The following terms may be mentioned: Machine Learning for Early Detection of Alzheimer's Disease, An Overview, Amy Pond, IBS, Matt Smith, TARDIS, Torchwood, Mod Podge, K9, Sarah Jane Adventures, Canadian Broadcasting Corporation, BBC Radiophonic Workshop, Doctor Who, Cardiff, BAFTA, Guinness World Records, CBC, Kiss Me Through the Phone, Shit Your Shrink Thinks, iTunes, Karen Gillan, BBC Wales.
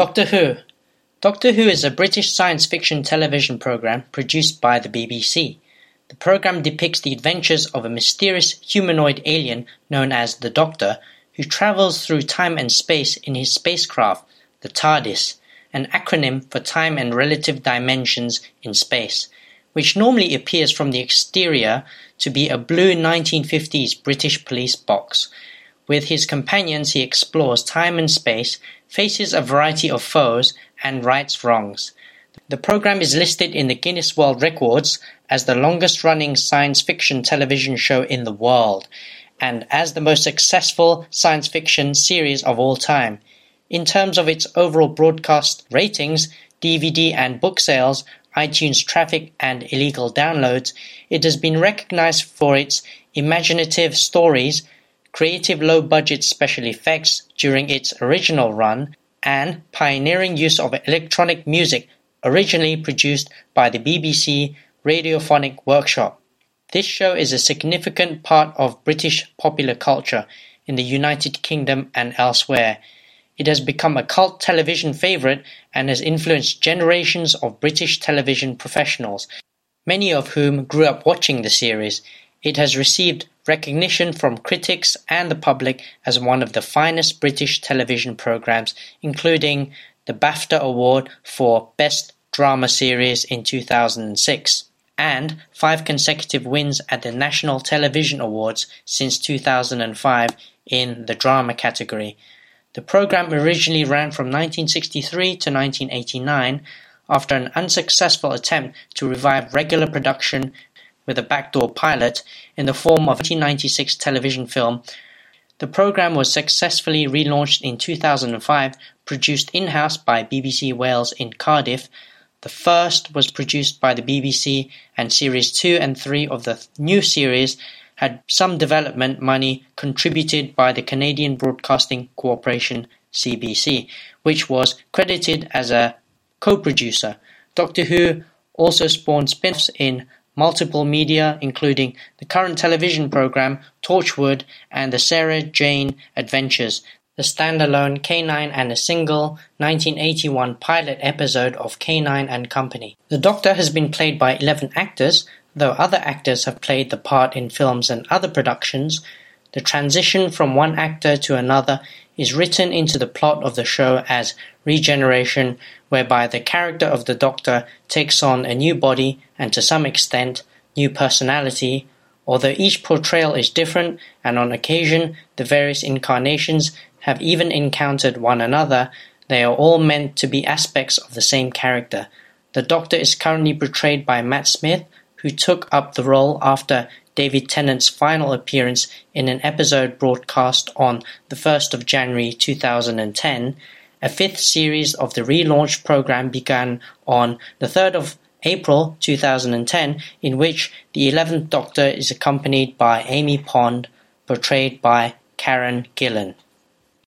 Doctor Who. Doctor Who is a British science fiction television programme produced by the BBC. The programme depicts the adventures of a mysterious humanoid alien known as the Doctor, who travels through time and space in his spacecraft, the TARDIS, an acronym for Time and Relative Dimensions in Space, which normally appears from the exterior to be a blue 1950s British police box. With his companions, he explores time and space, faces a variety of foes, and rights wrongs. The programme is listed in the Guinness World Records as the longest-running science fiction television show in the world, and as the most successful science fiction series of all time. In terms of its overall broadcast ratings, DVD and book sales, iTunes traffic and illegal downloads, it has been recognised for its imaginative stories, creative low-budget special effects during its original run, and pioneering use of electronic music originally produced by the BBC Radiophonic Workshop. This show is a significant part of British popular culture in the United Kingdom and elsewhere. It has become a cult television favourite and has influenced generations of British television professionals, many of whom grew up watching the series. It has received recognition from critics and the public as one of the finest British television programmes, including the BAFTA Award for Best Drama Series in 2006, and 5 consecutive wins at the National Television Awards since 2005 in the drama category. The programme originally ran from 1963 to 1989 after an unsuccessful attempt to revive regular production with a backdoor pilot in the form of a 1996 television film. The programme was successfully relaunched in 2005, produced in-house by BBC Wales in Cardiff. The first was produced by the BBC, and series 2 and 3 of the new series had some development money contributed by the Canadian Broadcasting Corporation, CBC, which was credited as a co-producer. Doctor Who also spawned spin-offs in multiple media, including the current television program Torchwood and the Sarah Jane Adventures, the standalone K9 and a single 1981 pilot episode of K9 and Company. The Doctor has been played by 11 actors, though other actors have played the part in films and other productions. The transition from one actor to another is written into the plot of the show as regeneration, whereby the character of the Doctor takes on a new body and, to some extent, new personality, although each portrayal is different, and on occasion the various incarnations have even encountered one another. They are all meant to be aspects of the same character. The Doctor is currently portrayed by Matt Smith, who took up the role after David Tennant's final appearance in an episode broadcast on the 1st of January 2010. A 5th series of the relaunch programme began on the 3rd of April 2010, in which the 11th Doctor is accompanied by Amy Pond, portrayed by Karen Gillan.